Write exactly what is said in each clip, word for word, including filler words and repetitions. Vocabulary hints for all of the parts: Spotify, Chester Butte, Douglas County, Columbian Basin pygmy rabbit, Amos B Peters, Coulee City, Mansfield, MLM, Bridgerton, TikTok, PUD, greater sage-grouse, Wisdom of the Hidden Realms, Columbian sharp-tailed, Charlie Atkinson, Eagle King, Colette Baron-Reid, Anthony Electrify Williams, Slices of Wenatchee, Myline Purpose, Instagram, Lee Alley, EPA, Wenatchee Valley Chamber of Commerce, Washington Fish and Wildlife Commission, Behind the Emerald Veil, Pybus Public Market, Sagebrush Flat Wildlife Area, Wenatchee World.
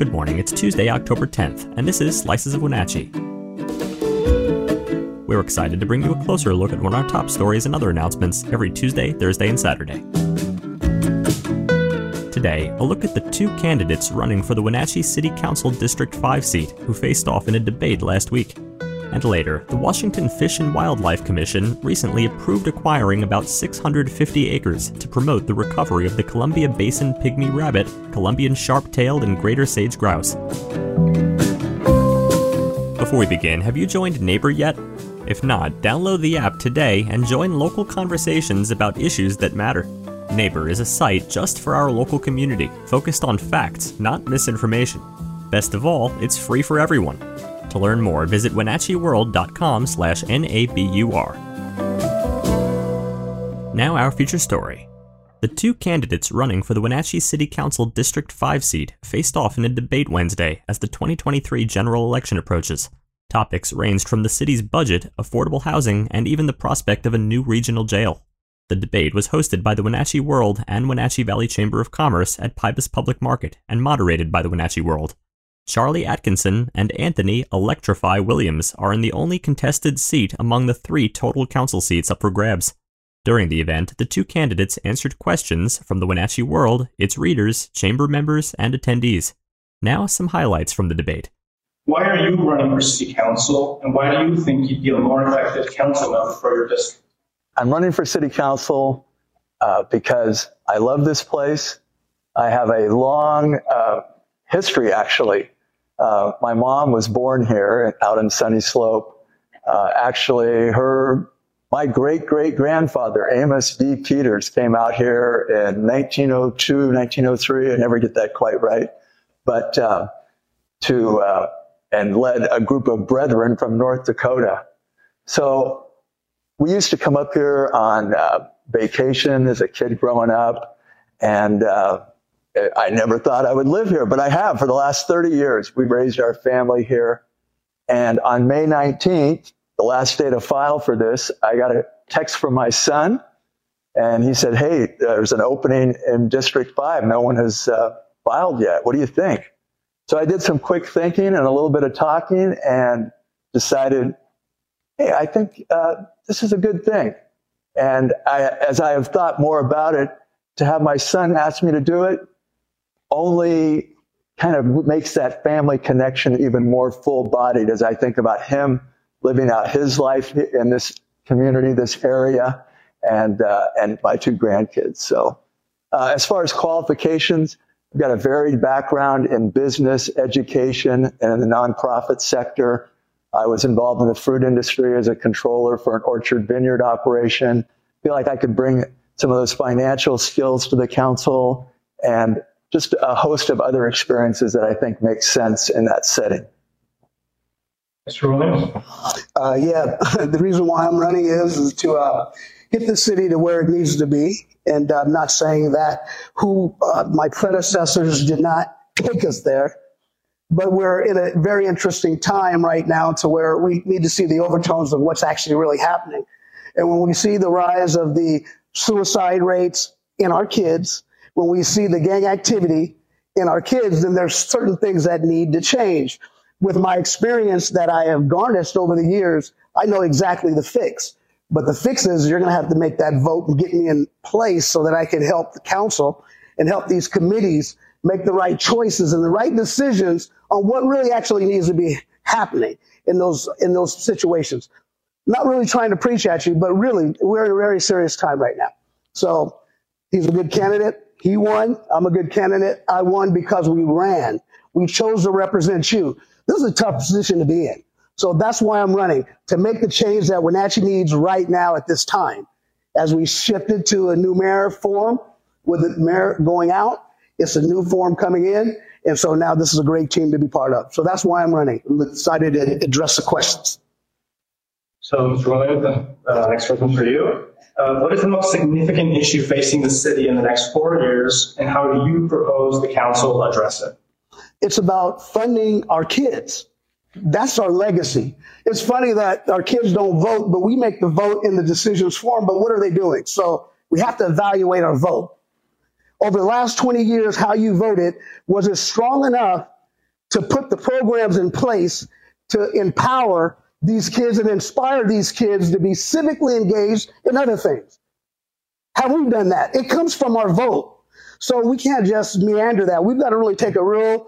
Good morning, it's Tuesday, October tenth, and this is Slices of Wenatchee. We're excited to bring you a closer look at one of our top stories and other announcements every Tuesday, Thursday, and Saturday. Today, a look at the two candidates running for the Wenatchee City Council District five seat who faced off in a debate last week. And later, the Washington Fish and Wildlife Commission recently approved acquiring about six hundred fifty acres to promote the recovery of the Columbian Basin pygmy rabbit, Columbian sharp-tailed, and greater sage-grouse. Before we begin, have you joined Neighbor yet? If not, download the app today and join local conversations about issues that matter. Neighbor is a site just for our local community, focused on facts, not misinformation. Best of all, it's free for everyone. To learn more, visit wenatchee world dot com slash N A B U R. Now our feature story. The two candidates running for the Wenatchee City Council District five seat faced off in a debate Wednesday as the twenty twenty-three general election approaches. Topics ranged from the city's budget, affordable housing, and even the prospect of a new regional jail. The debate was hosted by the Wenatchee World and Wenatchee Valley Chamber of Commerce at Pybus Public Market and moderated by the Wenatchee World. Charlie Atkinson and Anthony Electrify Williams are in the only contested seat among the three total council seats up for grabs. During the event, the two candidates answered questions from the Wenatchee World, its readers, chamber members, and attendees. Now some highlights from the debate. Why are you running for city council, and why do you think you'd be a more effective council member for your district? I'm running for city council uh, because I love this place. I have a long uh, history, actually. Uh, my mom was born here out in Sunny Slope. Uh, actually, her my great-great-grandfather, Amos B Peters, came out here in nineteen oh two, nineteen oh three. I never get that quite right. But uh, to uh, and led a group of brethren from North Dakota. So we used to come up here on uh, vacation as a kid growing up, and uh, I never thought I would live here, but I have for the last thirty years. We've raised our family here, and on May nineteenth, the last day to file for this, I got a text from my son, and he said, hey, there's an opening in District five. No one has uh, filed yet. What do you think? So I did some quick thinking and a little bit of talking and decided, hey, I think uh, this is a good thing. And I, as I have thought more about it, to have my son ask me to do it only kind of makes that family connection even more full-bodied as I think about him living out his life in this community, this area, and uh, and my two grandkids. So uh, as far as qualifications, I've got a varied background in business, education, and in the nonprofit sector. I was involved in the fruit industry as a controller for an orchard vineyard operation. I feel like I could bring some of those financial skills to the council and just a host of other experiences that I think make sense in that setting. Mister Williams? Uh, yeah, the reason why I'm running is, is to uh, get the city to where it needs to be. And I'm not saying that who uh, my predecessors did not take us there. But we're in a very interesting time right now to where we need to see the overtones of what's actually really happening. And when we see the rise of the suicide rates in our kids, when we see the gang activity in our kids, then there's certain things that need to change. With my experience that I have garnished over the years, I know exactly the fix. But the fix is you're going to have to make that vote and get me in place so that I can help the council and help these committees make the right choices and the right decisions on what really actually needs to be happening in those in those situations. Not really trying to preach at you, but really, we're in a very serious time right now. So he's a good candidate. He won. I'm a good candidate. I won because we ran. We chose to represent you. This is a tough position to be in. So that's why I'm running, to make the change that Wenatchee needs right now at this time. As we shifted to a new mayor form, with the mayor going out, it's a new form coming in, and so now this is a great team to be part of. So that's why I'm running. I'm excited to address the questions. So, Mister Williams, uh, next question for you. Uh, what is the most significant issue facing the city in the next four years, and how do you propose the council address it? It's about funding our kids. That's our legacy. It's funny that our kids don't vote, but we make the vote in the decisions form, but what are they doing? So we have to evaluate our vote. Over the last twenty years, how you voted, was it strong enough to put the programs in place to empower these kids and inspire these kids to be civically engaged in other things. Have we done that? It comes from our vote. So we can't just meander that. We've got to really take a real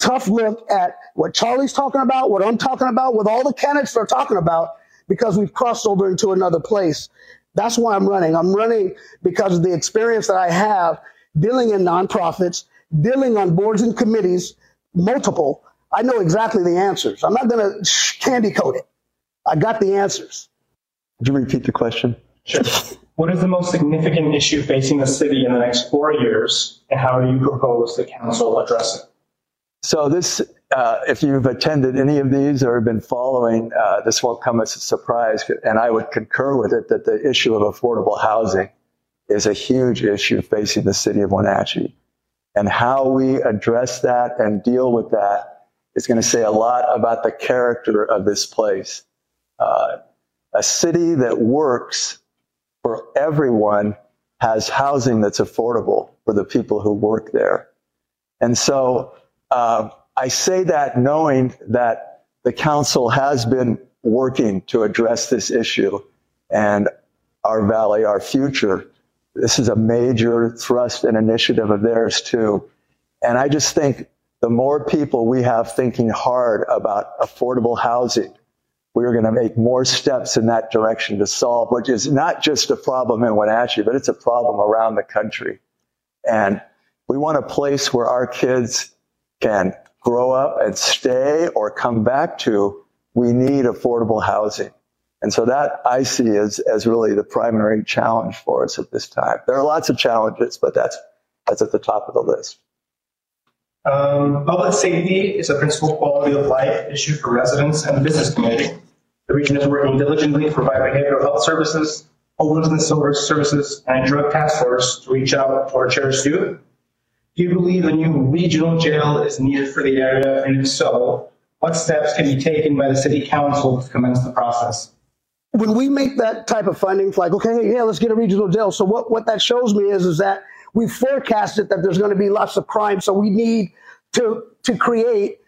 tough look at what Charlie's talking about, what I'm talking about, what all the candidates are talking about, because we've crossed over into another place. That's why I'm running. I'm running because of the experience that I have dealing in nonprofits, dealing on boards and committees, multiple. I know exactly the answers. I'm not going to candy coat it. I got the answers. Could you repeat the question? Sure. What is the most significant issue facing the city in the next four years, and how do you propose the council address it? So this, uh, if you've attended any of these or have been following, uh, this won't come as a surprise, and I would concur with it that the issue of affordable housing is a huge issue facing the city of Wenatchee. And how we address that and deal with that is going to say a lot about the character of this place. Uh, a city that works for everyone has housing that's affordable for the people who work there. And so uh, I say that knowing that the council has been working to address this issue and our valley, our future. This is a major thrust and initiative of theirs too. And I just think the more people we have thinking hard about affordable housing, we are going to make more steps in that direction to solve, which is not just a problem in Wenatchee, but it's a problem around the country. And we want a place where our kids can grow up and stay or come back to. We need affordable housing. And so that I see as, as really the primary challenge for us at this time. There are lots of challenges, but that's, that's at the top of the list. Um, public safety is a principal quality of life issue for residents and the business community. The region is working diligently to provide behavioral health services, homelessness services, and a drug task force to reach out to our cherished youth. Do you believe a new regional jail is needed for the area? And if so, what steps can be taken by the city council to commence the process? When we make that type of funding, like, okay, yeah, let's get a regional jail. So what, what that shows me is, is that we forecasted that there's going to be lots of crime. So we need to, to create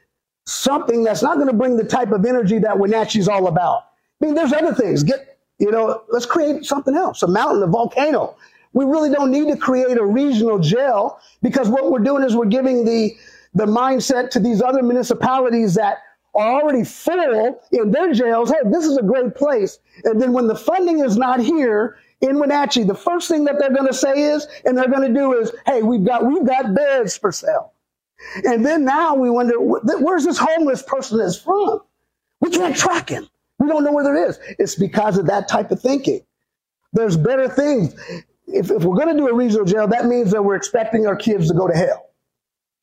something that's not going to bring the type of energy that Wenatchee's all about. I mean, there's other things. Get, you know, let's create something else, a mountain, a volcano. We really don't need to create a regional jail, because what we're doing is we're giving the, the mindset to these other municipalities that are already full in their jails. Hey, this is a great place. And then when the funding is not here in Wenatchee, the first thing that they're going to say is, and they're going to do is, hey, we've got, we've got beds for sale. And then now we wonder, where's this homeless person is from? We can't track him. We don't know where it is. It's because of that type of thinking. There's better things. If, if we're going to do a regional jail, that means that we're expecting our kids to go to hell.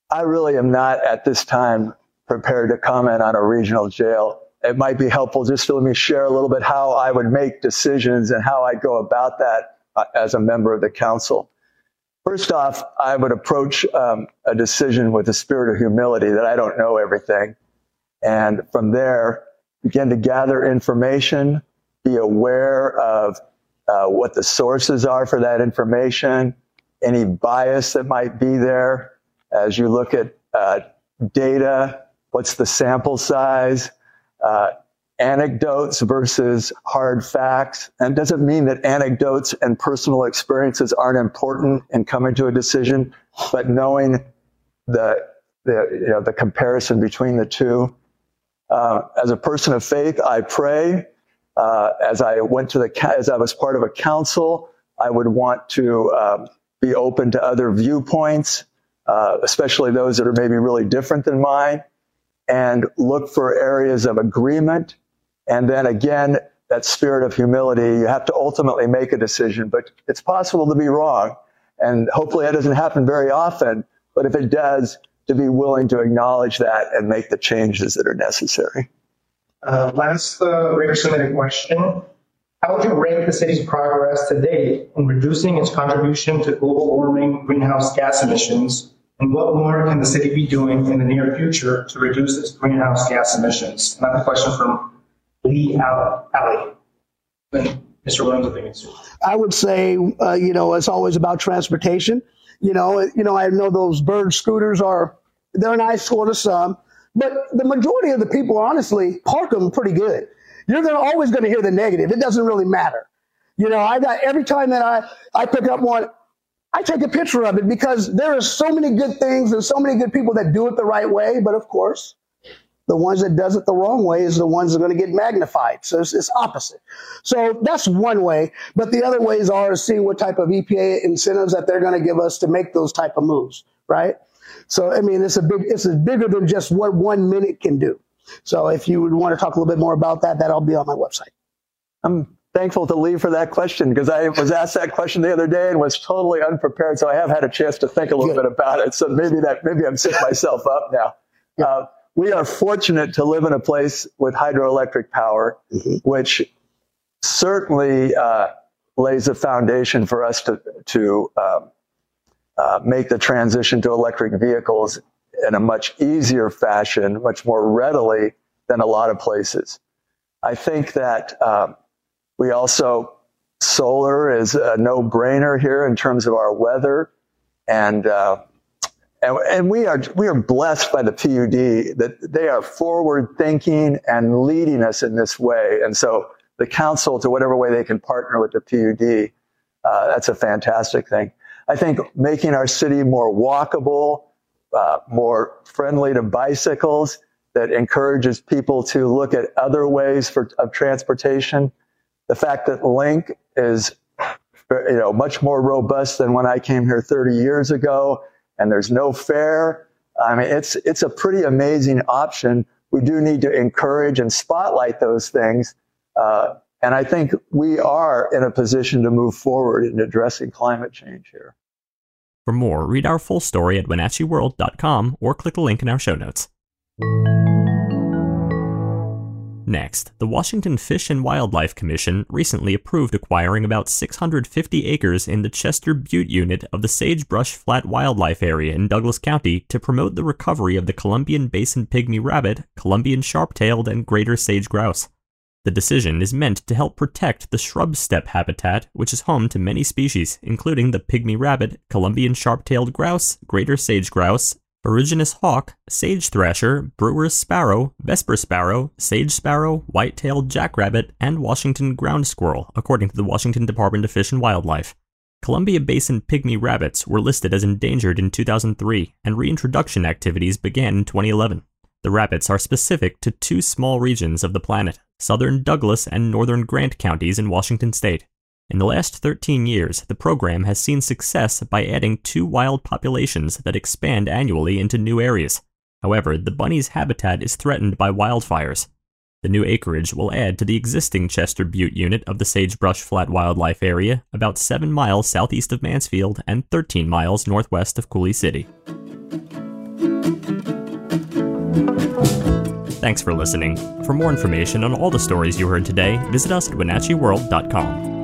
I really am not at this time prepared to comment on a regional jail. It might be helpful just to let me share a little bit how I would make decisions and how I go about that uh, as a member of the council. First off, I would approach um, a decision with a spirit of humility that I don't know everything. And from there, begin to gather information, be aware of uh, what the sources are for that information, any bias that might be there as you look at uh, data. What's the sample size, uh, anecdotes versus hard facts? And it doesn't mean that anecdotes and personal experiences aren't important in coming to a decision, but knowing the, the, you know, the comparison between the two. Uh, as a person of faith, I pray. Uh, as I went to the, as I was part of a council, I would want to um, be open to other viewpoints, uh, especially those that are maybe really different than mine, and look for areas of agreement. And then again, that spirit of humility, you have to ultimately make a decision, but it's possible to be wrong. And hopefully that doesn't happen very often, but if it does, to be willing to acknowledge that and make the changes that are necessary. Uh, last uh, Rick submitted question. How would you rank the city's progress to date in reducing its contribution to global warming greenhouse gas emissions? And what more can the city be doing in the near future to reduce its greenhouse gas emissions? And that's a question from Lee Alley. Mister Williams, I think it's. I would say, uh, you know, it's always about transportation. You know, you know, I know those bird scooters are, they're nice for some, But the majority of the people, honestly, park them pretty good. You're gonna, always going to hear the negative. It doesn't really matter. You know, I got every time that I, I pick up one, I take a picture of it because there are so many good things and so many good people that do it the right way. But of course, the ones that does it the wrong way is the ones that are going to get magnified. So it's, it's opposite. So that's one way. But the other ways are to see what type of E P A incentives that they're going to give us to make those type of moves, right? So, I mean, it's a big, it's bigger than just what one minute can do. So if you would want to talk a little bit more about that, that'll be on my website. I'm thankful to Lee for that question because I was asked that question the other day and was totally unprepared. So I have had a chance to think a little yeah. bit about it. So maybe that, maybe I'm setting myself up now. Yeah. Uh, we are fortunate to live in a place with hydroelectric power, mm-hmm. which certainly uh, lays a foundation for us to, to um, uh, make the transition to electric vehicles in a much easier fashion, much more readily than a lot of places. I think that um, we also, solar is a no-brainer here in terms of our weather. And, uh, and, and we are, we are blessed by the P U D that they are forward thinking and leading us in this way. And so the council, to whatever way they can partner with the P U D, uh, that's a fantastic thing. I think making our city more walkable, Uh, more friendly to bicycles, that encourages people to look at other ways for, of transportation. The fact that Link is, you know, much more robust than when I came here thirty years ago, and there's no fare. I mean, it's, it's a pretty amazing option. We do need to encourage and spotlight those things. Uh, and I think we are in a position to move forward in addressing climate change here. For more, read our full story at Wenatchee World dot com or click the link in our show notes. Next, the Washington Fish and Wildlife Commission recently approved acquiring about six hundred fifty acres in the Chester Butte unit of the Sagebrush Flat Wildlife Area in Douglas County to promote the recovery of the Columbian Basin pygmy rabbit, Columbian sharp-tailed, and greater sage-grouse. The decision is meant to help protect the shrub steppe habitat, which is home to many species, including the pygmy rabbit, Columbian sharp-tailed grouse, greater sage-grouse, ferruginous hawk, sage thrasher, brewer's sparrow, vesper sparrow, sage sparrow, white-tailed jackrabbit, and Washington ground squirrel, according to the Washington Department of Fish and Wildlife. Columbia Basin pygmy rabbits were listed as endangered in two thousand three, and reintroduction activities began in twenty eleven. The rabbits are specific to two small regions of the planet, southern Douglas and northern Grant counties in Washington state. In the last thirteen years, the program has seen success by adding two wild populations that expand annually into new areas. However, the bunny's habitat is threatened by wildfires. The new acreage will add to the existing Chester Butte unit of the Sagebrush Flat Wildlife Area, about seven miles southeast of Mansfield and thirteen miles northwest of Coulee City. Thanks for listening. For more information on all the stories you heard today, visit us at Wenatchee World dot com.